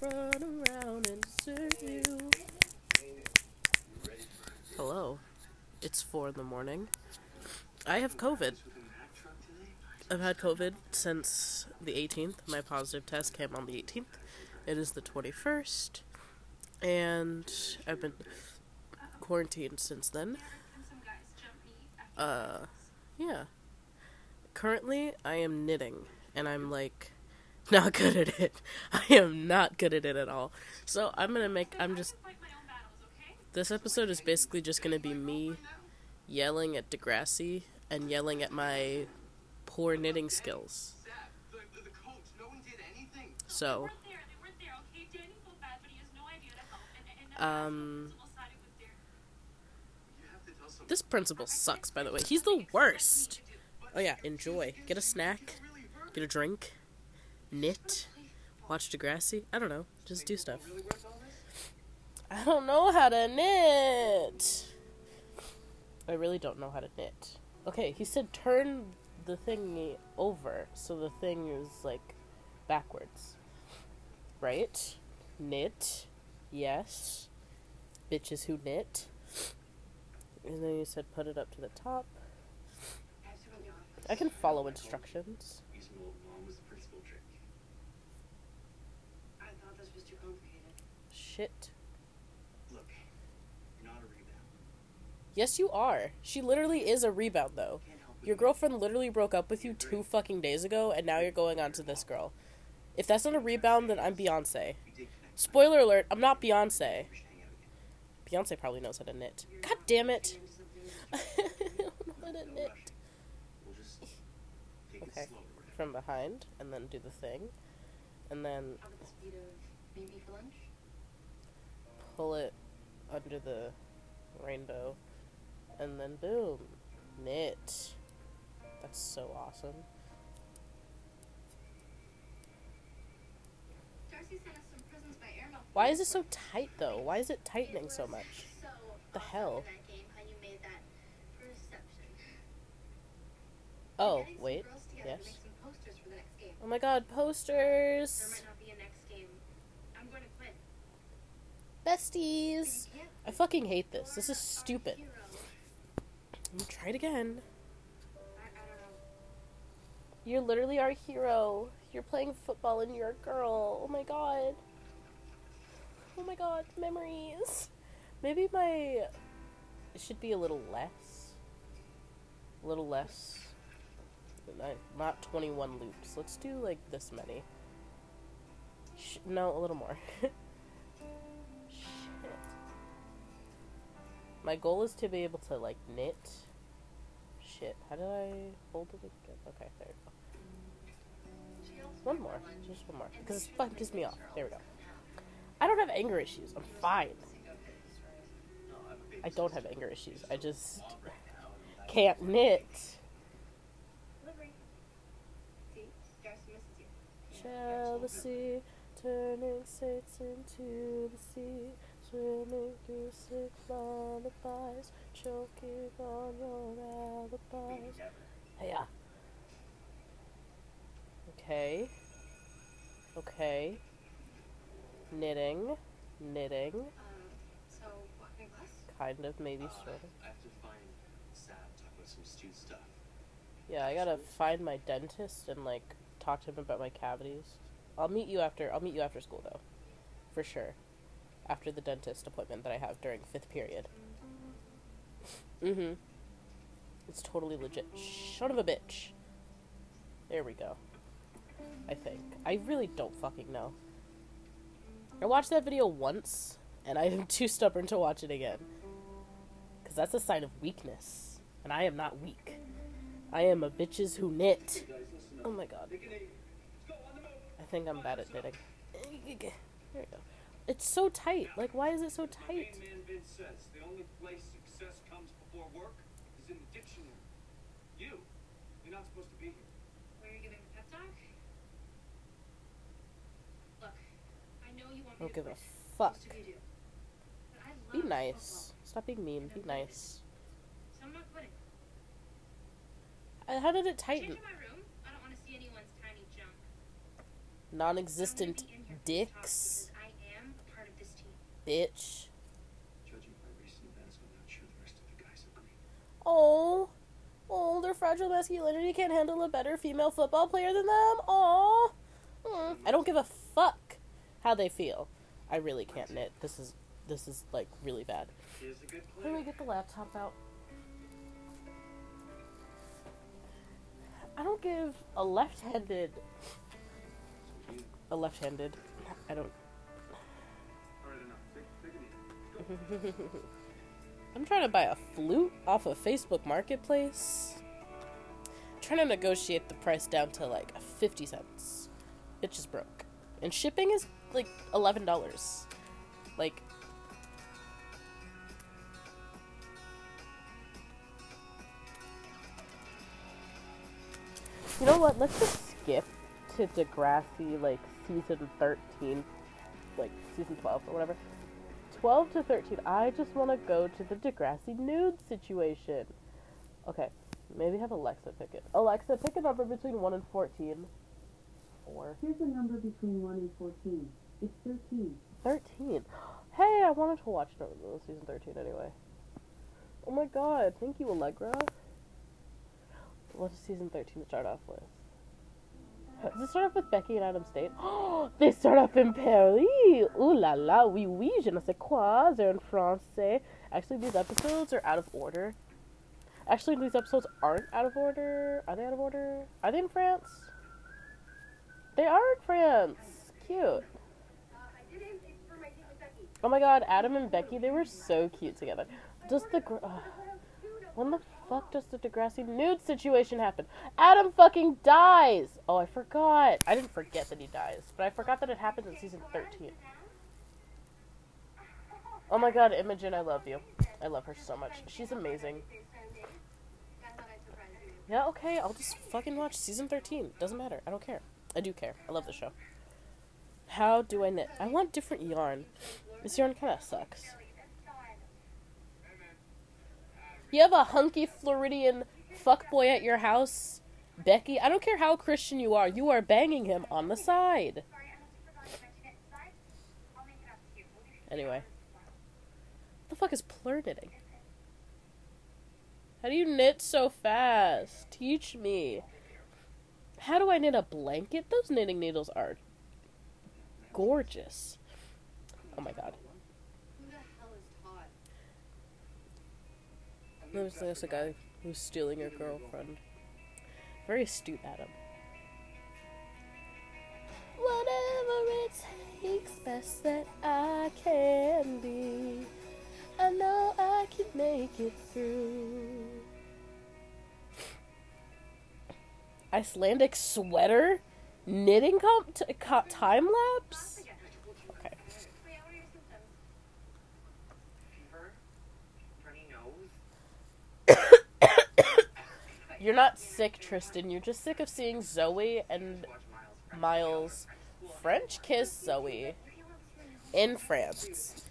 run around and serve you. Hello. It's 4 a.m. I have COVID. I've had COVID since the 18th. My positive test came on the 18th. It is the 21st. And I've been quarantined since then. Yeah. Currently, I am knitting. And I'm like, not good at it. I am not good at it at all. So this episode is basically just gonna be me yelling at Degrassi and yelling at my poor knitting skills. So, this principal sucks, by the way. He's the worst. Oh yeah, enjoy. Get a snack. Get a drink. Knit. Watch Degrassi. I don't know. Just do stuff. I don't know how to knit. I really don't know how to knit. Okay, he said turn the thingy over, so the thing is like backwards, right? Knit, yes, bitches who knit. And then you said put it up to the top. I can follow instructions. I thought this was too complicated. Shit. Look, you're not a rebound. Yes, you are. She literally is a rebound, though. Your girlfriend literally broke up with you 2 fucking days ago, and now you're going on to this girl. If that's not a rebound, then I'm Beyonce. Spoiler alert, I'm not Beyonce. Beyonce probably knows how to knit. God damn it. I don't know how to knit. Okay, from behind, and then do the thing, and then pull it under the rainbow, and then boom, knit. That's so awesome. Why is it so tight, though? Why is it tightening so much? The hell? Oh, wait. Yes. Oh my god, posters! There might not be a next game. I'm going to quit. Besties! I fucking hate this. This is stupid. I'm gonna try it again. I don't know. You're literally our hero. You're playing football and you're a girl. Oh my god. Oh my god, memories. Maybe it should be a little less. A little less. Not 21 loops. Let's do, like, this many. No, a little more. Shit. My goal is to be able to, like, knit. Shit. How did I hold it again? Okay, there we go. One more. Just one more. Because it's fucking pissed me off. There we go. I don't have anger issues. I'm fine. I don't have anger issues. I just can't knit. Jealousy, turning states into the sea, swimming through sick lullabies, choking on your alibis. Hey-ya. Okay. Okay. Knitting. Knitting. So, what in class? Kind of, maybe, sort of. I have to find Sam talk about some stupid stuff. Yeah, I gotta find my dentist and, like, talk to him about my cavities. I'll meet you after school, though, for sure. After the dentist appointment that I have during 5th period. It's totally legit. Son of a bitch. There we go. I think. I really don't fucking know. I watched that video once, and I am too stubborn to watch it again. Because that's a sign of weakness. And I am not weak. I am a bitches who knit. Oh my god. I think I'm bad at knitting. There we go. It's so tight. Like, why is it so tight? You're not supposed to be here. Were you giving a pep talk? Look, I know you want me to give a fuck. Be nice. Stop being mean. Be nice. So I'm not quitting. How did it tighten? Non-existent Dicks. I am part of this team. Bitch. Judging by recent events, I'm not sure the rest of the guys agree. Oh, their fragile masculinity can't handle a better female football player than them. Oh. I don't give a fuck how they feel. I really can't knit. This is like really bad. Let me get the laptop out. I don't give a left-handed. I don't. I'm trying to buy a flute off of Facebook Marketplace. I'm trying to negotiate the price down to like 50 cents. It just broke. And shipping is like $11. Like, you know what? Let's just skip to Degrassi, like, season 13, like, season 12 or whatever. 12 to 13. I just want to go to the Degrassi nude situation. Okay, maybe have Alexa pick it. Alexa, pick a number between 1 and 14. Or here's a number between 1 and 14. It's 13. 13? Hey, I wanted to watch season 13 anyway. Oh my god, thank you, Allegra. What does season 13 start off with? Does it start off with Becky and Adam State? Oh, they start off in Paris! Ooh la la, oui oui, je ne sais quoi, they're in français. Actually, these episodes are out of order. Actually, these episodes aren't out of order. Are they out of order? Are they in France? They are in France! Cute. Oh my god, Adam and Becky, they were so cute together. When the fuck does the Degrassi nude situation happen? Adam fucking dies! Oh, I forgot. I didn't forget that he dies, but I forgot that it happens in season 13. Oh my god, Imogen, I love you. I love her so much. She's amazing. Yeah, okay, I'll just fucking watch season 13. Doesn't matter. I don't care. I do care. I love the show. How do I knit? I want different yarn. This yarn kind of sucks. You have a hunky Floridian fuckboy at your house, Becky? I don't care how Christian you are banging him on the side. Anyway. What the fuck is plur knitting? How do you knit so fast? Teach me. How do I knit a blanket? Those knitting needles are gorgeous. Oh my god. There's a guy who's stealing your girlfriend. Very astute, Adam. Whatever it takes, best that I can be. I know I can make it through. Icelandic sweater? Knitting time lapse? Okay. You're not sick, Tristan. You're just sick of seeing Zoe and Miles French kiss Zoe in France.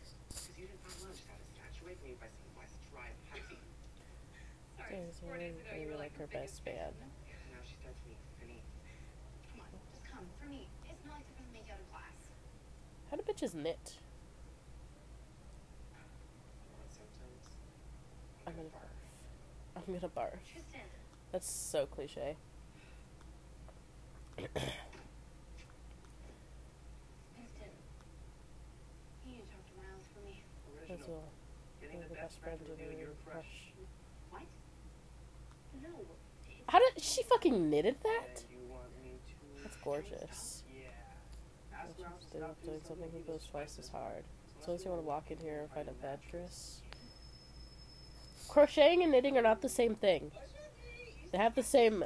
You're like her best fan. How do bitches knit? I'm gonna barf. That's so cliche. That's all. The best friend in your crush. What? No. How did she fucking knitted that? That's gorgeous. Instead of doing something he goes twice as hard. As long as you want to walk in here and find a mattress. Crocheting and knitting are not the same thing. They have the same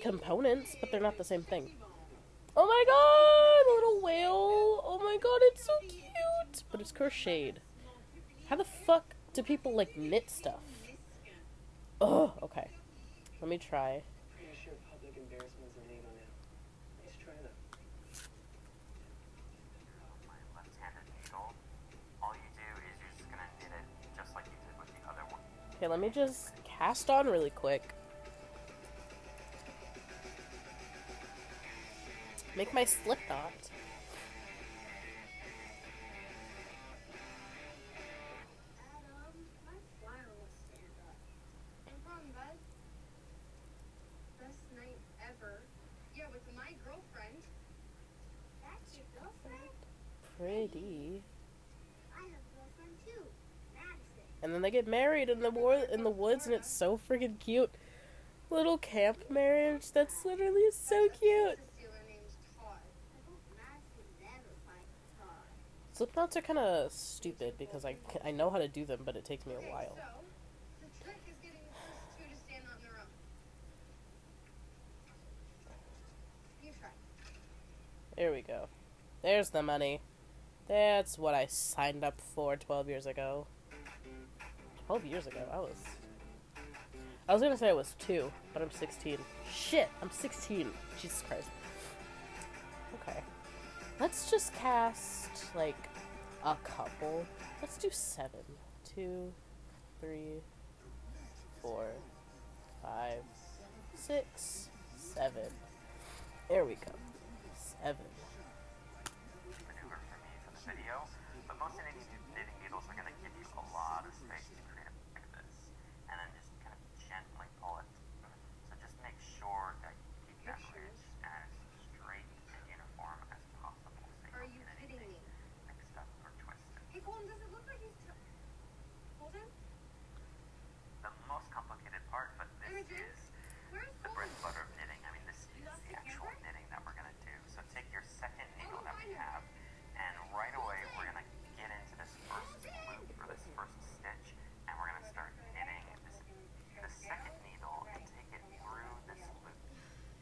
components, but they're not the same thing. Oh my god, the little whale. Oh my god, it's so cute. But it's crocheted. How the fuck do people, like, knit stuff? Ugh, okay. Let me try. Okay, let me just cast on really quick. Make my slip knot. pretty. I have a girlfriend too, Madison. And then they get married in the woods, and it's so freaking cute. Little camp marriage. That's literally so cute. Slip knots are kind of stupid because I know how to do them, but it takes me a while. There we go. There's the money. That's what I signed up for 12 years ago. 12 years ago? I was gonna say I was 2, but I'm 16. Shit! I'm 16! Jesus Christ. Okay. Let's just cast, like, a couple. Let's do 7. 2, 3, 4, 5, 6, 7. There we go. Evan. A doer for me for the video, but most knitting needles are going to give you a lot of space to create a pick of this, and then just kind of gently pull it. So just make sure that you keep that ridge as straight and uniform as possible. So are you kidding me? Mixed up or twisted. Hey, Golden, does it look like he's Golden? The most complicated part, but this is the bread and butter of knitting. I mean, this is the actual knitting that we're going to do. So take your second needle that we have, and right away we're going to get into this first loop or this first stitch, and we're going to start knitting the second needle and take it through this loop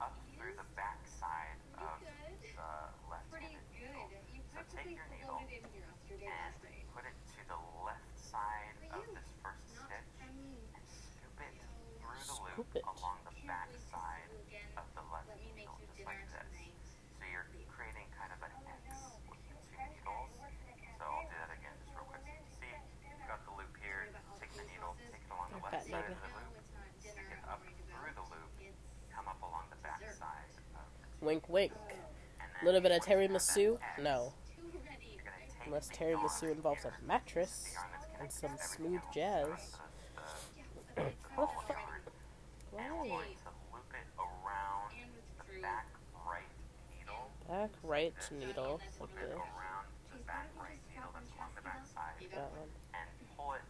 up through the back side of the left-handed needle. So take your needle and put it to the left side of this first stitch and scoop it through the loop along the back side of the left needle, just like this. So you're creating kind of an X with the two needles. So I'll do that again just real quick. So you can see, you've got the loop here, take the needle, take it along the left side of the loop, stick it up through the loop, come up along the back side of the wink, wink. A little bit of Terry Masu? No. Unless Terry Masu involves a mattress and some smooth jazz. What the fuck? Why? Back right needle. Loop it around the back right needle that's along the back side. That one. And pull it,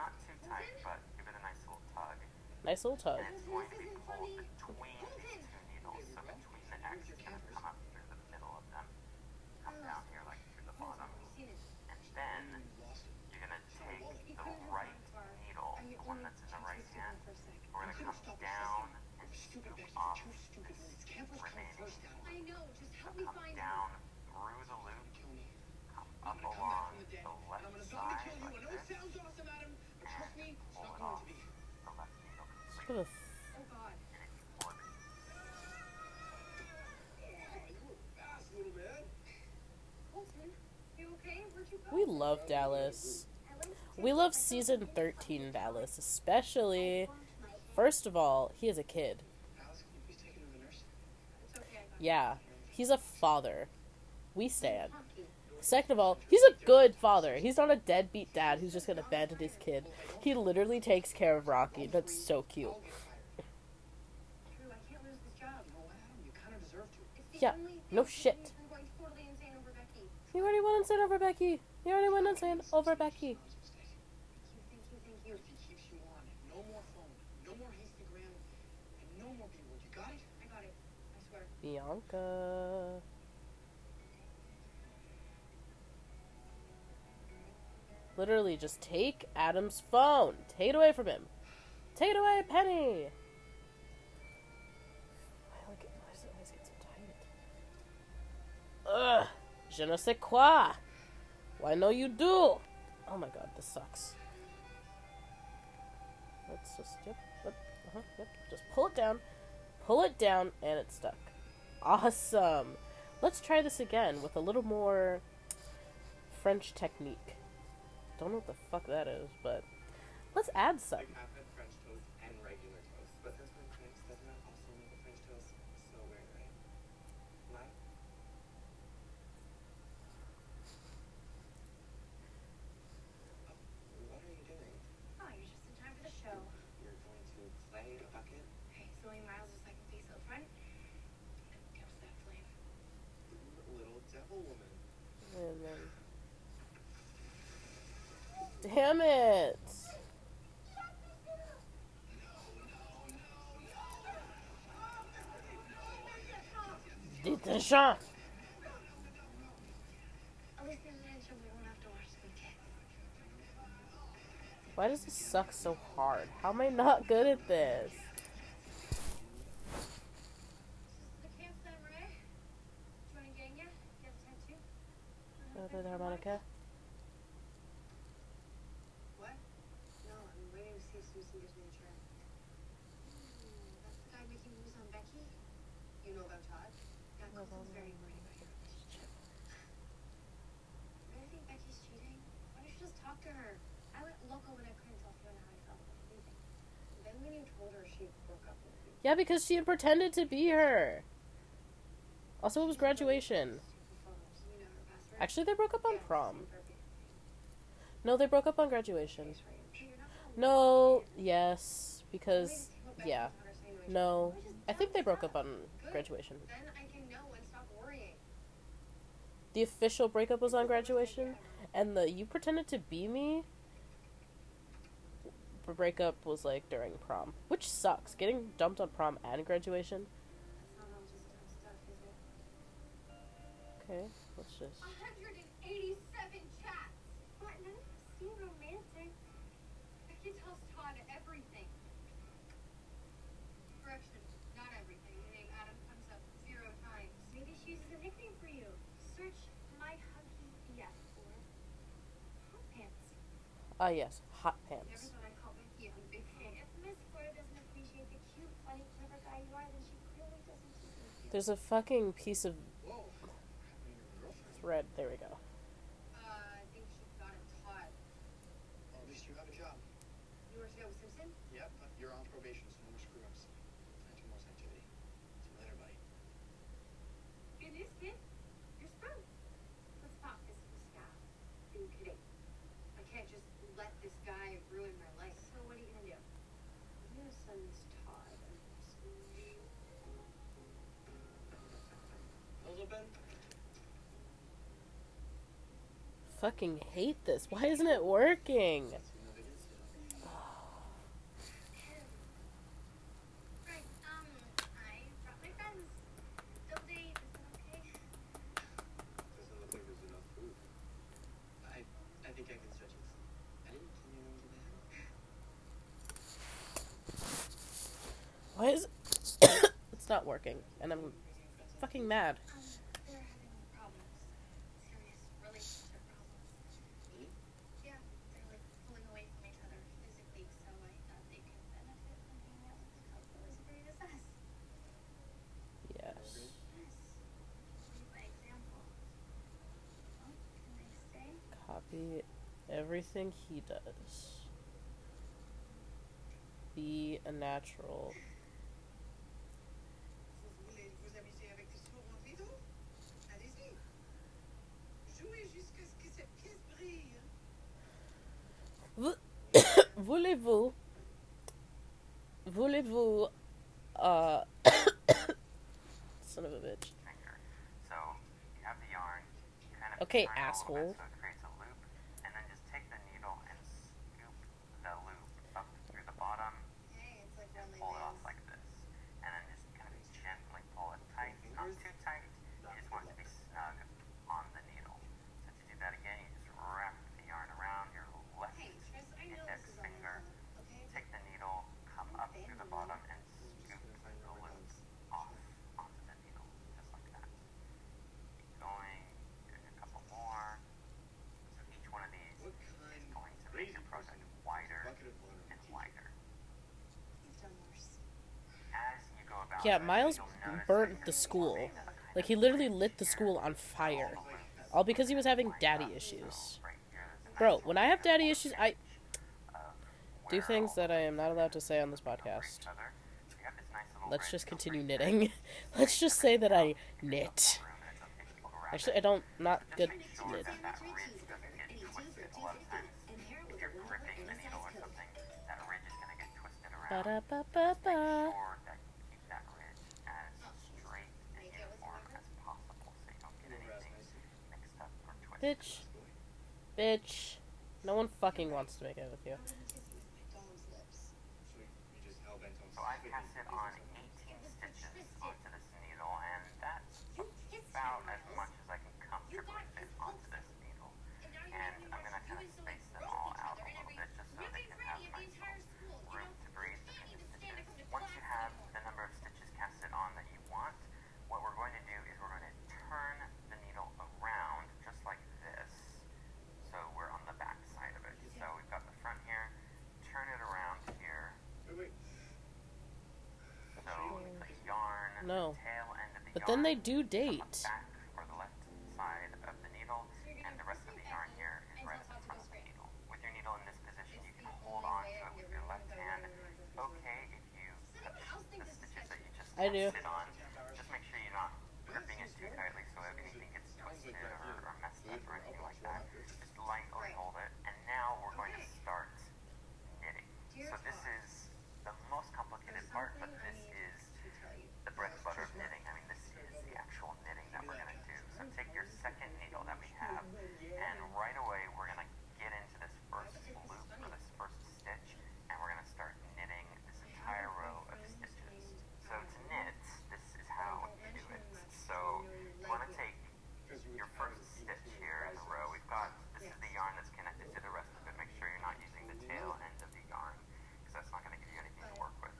not too tight, but give it a nice little tug. Nice little tug. And it's going to be pulled between these two needles. So between the X, it's going to come up through the middle of them. Come down here, like through the bottom. And then you're going to take the right needle, the one that's in the right hand. We're going to come down and scoop off this remaining needle. Come down through the loop, come up along the left side like this, and pull it off the left needle completely. And it's flipped. We love Dallas. We love season 13 Dallas, especially, first of all, he is a kid. Yeah. He's a father. We stand. Second of all, he's a good father. He's not a deadbeat dad who's just going to abandon his kid. He literally takes care of Rocky. That's so cute. Yeah, no shit. You already went insane over Becky. You already went insane over Becky. Bianca. Literally, just take Adam's phone. Take it away from him. Take it away, Penny. Why does it always get so tight? Ugh. Je ne sais quoi. Why no you do? Oh my god, this sucks. Let's just, yep. Just pull it down. Pull it down, and it's stuck. Awesome. Let's try this again with a little more French technique. Don't know what the fuck that is, but let's add some. We have the French toast and regular toast, but there's one French does not also make the French toast, so we're right. Why? What are you doing? Oh, you're just in time for the show. You're going to play a bucket? Hey, so many miles just like a face up front. That flame. Little devil woman. And then Damn it. Detention. Why does this suck so hard? How am I not good at this? Wanna play the harmonica? What? No, I'm waiting to see if Susan gives me a turn. That's the guy making moves on Becky? You know about Todd? That Coulson's very worried about your relationship. Really think Becky's cheating? Why don't you just talk to her? I went local when I couldn't tell Fiona how I felt about leaving. Then when you told her she broke up with you. Yeah, because she had pretended to be her. Also, it was graduation. Actually, they broke up on prom. No, they broke up on graduation. No, yes, because, yeah. No, I think they broke up on graduation. The official breakup was on graduation, and the "you pretended to be me" breakup was, like, during prom. Which sucks. Getting dumped on prom and graduation. Okay. What's this? 187 chats! But none of them seem romantic. Becky tells Todd everything. Correction, not everything. The name Adam comes up 0 times. Maybe she uses a nickname for you. Search my hunky BS for hot pants. Ah, yes, hot pants. Never thought I'd call Becky a big fan. If Miss Flora doesn't appreciate the cute, funny, clever guy you are, then she clearly doesn't appreciate you. There's a fucking piece of red. There we go. I think she got it taught. Well, at least you have a job. You were to go with Simpson? Yep, but you're on probation, so no more screw-ups. Time for more activity. See you later, buddy. Good news, kid. You're sprung. Let's talk this to the staff. Are you kidding? I can't just let this guy ruin my life. So what are you going to do? I'm going to send this Todd. How's it been? I fucking hate this. Why isn't it working? Why is it? It's not working, and I'm fucking mad. Everything he does. Be a natural. Voulez-vous, son of a bitch. So, you have the yarn. You kind of okay, asshole. Yeah, Miles burnt the school. Like, he literally lit the school on fire. All because he was having daddy issues. Bro, when I have daddy issues, I do things that I am not allowed to say on this podcast. Let's just continue knitting. Let's just say that I knit. Actually, I don't, not good knit. Ba-da-ba-ba-ba. Bitch. Bitch. No one fucking wants to make out with you. So I tested on 18 stitches onto this needle, and that's about as much as I can comfortably fit onto this needle. And I'm going to kind of space them all out a little bit just so they can have nice room to breathe between the stitches. Once you have the number of stitches casted on that you want, what we're going to do is we're going to turn the needle around just like this. So we're on the back side of it. So we've got the front here, turn it around here. So the yarn, the tail end of the yarn. But then they do date. On the back or the left side of the needle, and the rest of the yarn here is right at the front of the needle. With your needle in this position, you can hold on to it with your left hand. Okay, if you touch the stitches that you just sit on, just make sure you're not gripping it too tightly so if anything gets twisted or messed up or anything like that. Just lightly hold it, and now we're going to start knitting. So this is the most complicated part, but this is the bread and butter of knitting. I mean, this is the actual knitting that we're going to do. So take your second needle that we have, and right away we're going to get into this first loop or this first stitch, and we're going to start knitting this entire row of stitches. So to knit, this is how you do it. So you want to take your first stitch here in the row. We've got, this is the yarn that's connected to the rest of it. Make sure you're not using the tail end of the yarn, because that's not going to give you anything to work with.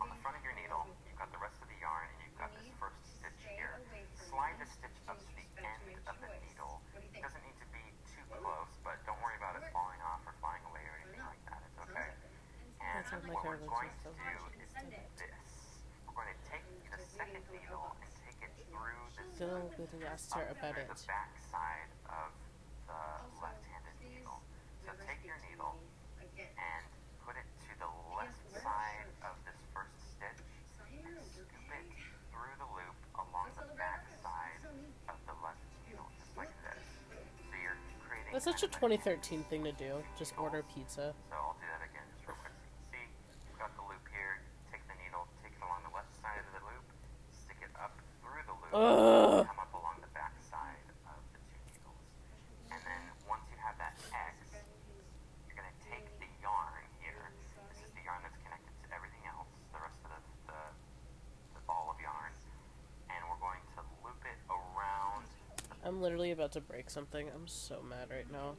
On the front of your needle, you've got the rest of the yarn, and you've got this first stitch here. Slide the stitch up to the end of the needle. It doesn't need to be too close, but don't worry about it falling off or flying away or anything like that. It's okay. And what we're going to do is this. We're going to take the second needle and take it through this loop through the back side of the left-handed needle. So take your needle and put it to the left side of this first stitch and scoop it through the loop along the back side of the left needle, just like this. So you're creating... That's such a 2013 thing to do, just order pizza. So I'll do that again just real quick. See, you've got the loop here, take the needle, take it along the left side of the loop, stick it up through the loop, come up along the back side of the two needles. And then once you have that X, you're going to take the yarn. This is the yarn that's connected to everything else, the rest of the ball of yarn, and we're going to loop it around. I'm literally about to break something. I'm so mad right now.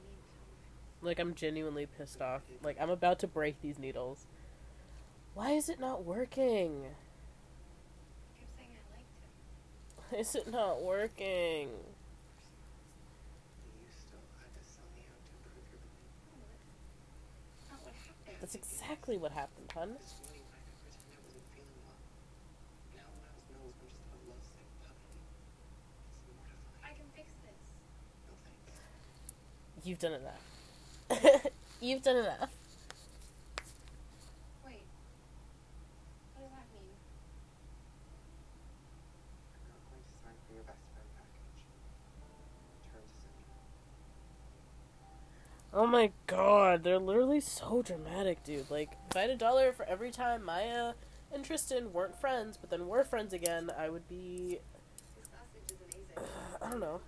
Like, I'm genuinely pissed off. Like, I'm about to break these needles. Why is it not working? I kept saying I liked it. Why is it not working? That's exactly what happened, hun. I can fix this. You've done enough. You've done enough. Wait. What does that mean? I'm not going to sign for your best friend package. Return to sender. Oh my god, they're literally so dramatic, dude. Like, if I had $1 for every time Maya and Tristan weren't friends, but then were friends again, I would be... This sausage is amazing. I don't know.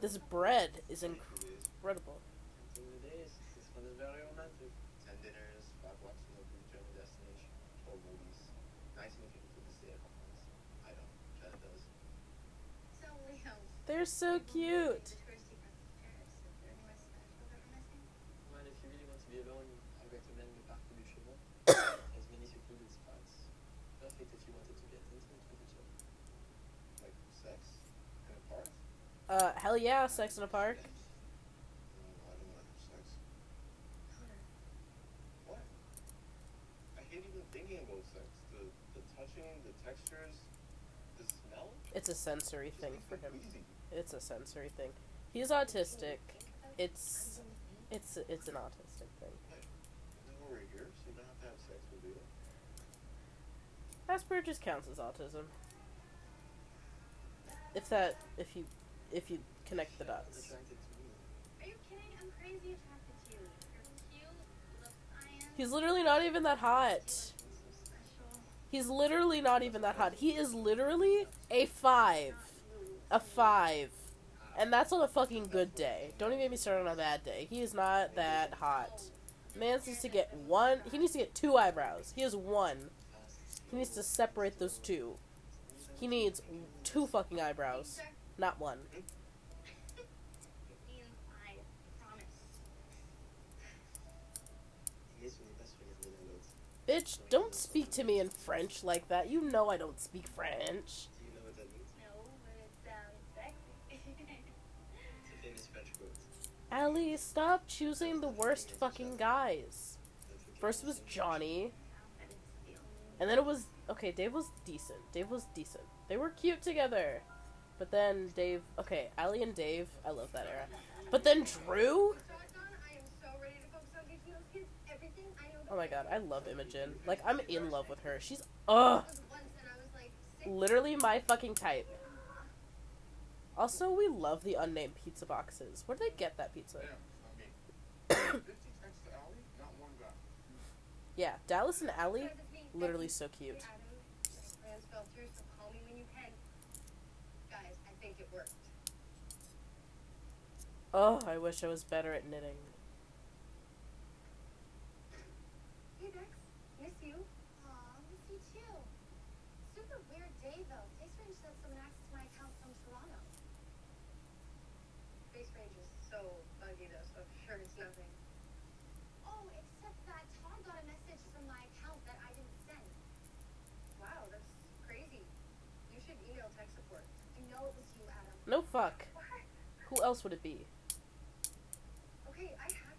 This bread is incredible. They're so cute. Hell yeah, sex in a park. What? I hate even thinking about sex. The touching, the textures, the smell. It's a sensory thing for him. It's a sensory thing. He's autistic. It's an autistic thing. Asperger's counts as autism. If you connect the dots. Are you kidding? I'm crazy attracted to you. You're cute. He's literally not even that hot. He's literally not even that hot. He is literally a 5. A 5. And that's on a fucking good day. Don't even make me start on a bad day. He is not that hot. Man needs to get one. He needs to get 2 eyebrows. He has 1. He needs to separate those 2. He needs 2 fucking eyebrows. Not 1. Bitch, don't speak to me in French like that. You know I don't speak French. Do you know what that means? No, but it sounds sexy. It's a famous French quote. Allie, stop choosing the worst fucking guys. First it was Johnny. And then it was... Okay, Dave was decent. Dave was decent. They were cute together. But then Dave... Okay, Allie and Dave. I love that era. But then Drew... Oh my god, I love Imogen. Like, I'm in love with her. She's, literally my fucking type. Also, we love the unnamed pizza boxes. Where did they get that pizza? Yeah, Dallas and Allie, literally so cute. Oh, I wish I was better at knitting. Hey, Dex. Miss you. Aw, miss you too. Super weird day, though. Space Range said someone accessed my account from Toronto. Space Range is so buggy, though, so I'm sure it's nothing. Oh, except that Todd got a message from my account that I didn't send. Wow, that's crazy. You should email tech support. I know it was you, Adam. No fuck. What? Who else would it be? Okay, I have.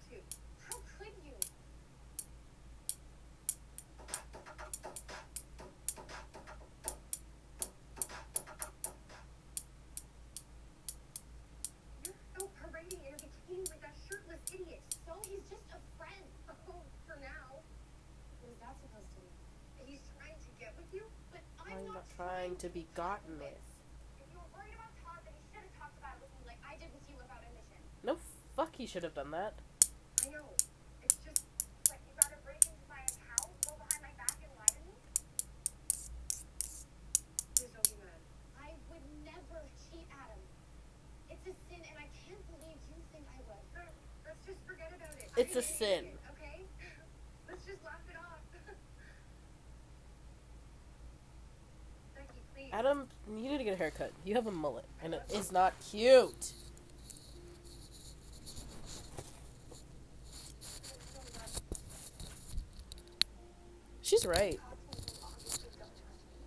Trying to be gotten with. If you were worried about Todd, then he should have talked about it with you like I did with you about Emission. No, fuck, he should have done that. I know. It's just, like, you'd rather break into my account, go behind my back and lie to me? Please don't be mad. I would never cheat Adam. It's a sin, and I can't believe you think I would. No, let's just forget about it. It's a sin. Okay? Let's just laugh it off. Adam, you need to get a haircut. You have a mullet, and it is not cute. She's right.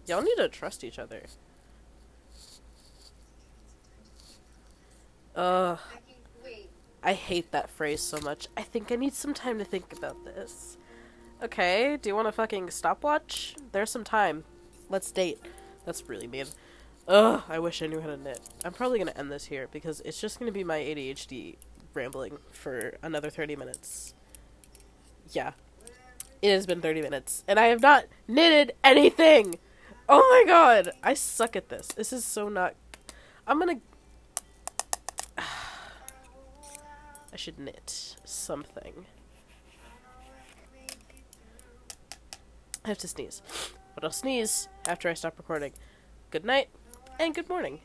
Y'all need to trust each other. I hate that phrase so much. I think I need some time to think about this. Okay, do you want a fucking stopwatch? There's some time. Let's date. That's really mean. Ugh, I wish I knew how to knit. I'm probably going to end this here because it's just going to be my ADHD rambling for another 30 minutes. Yeah. It has been 30 minutes and I have not knitted anything! Oh my god! I suck at this. This is so not... I'm going to... I should knit something. I have to sneeze. But I'll sneeze after I stop recording. Good night and good morning.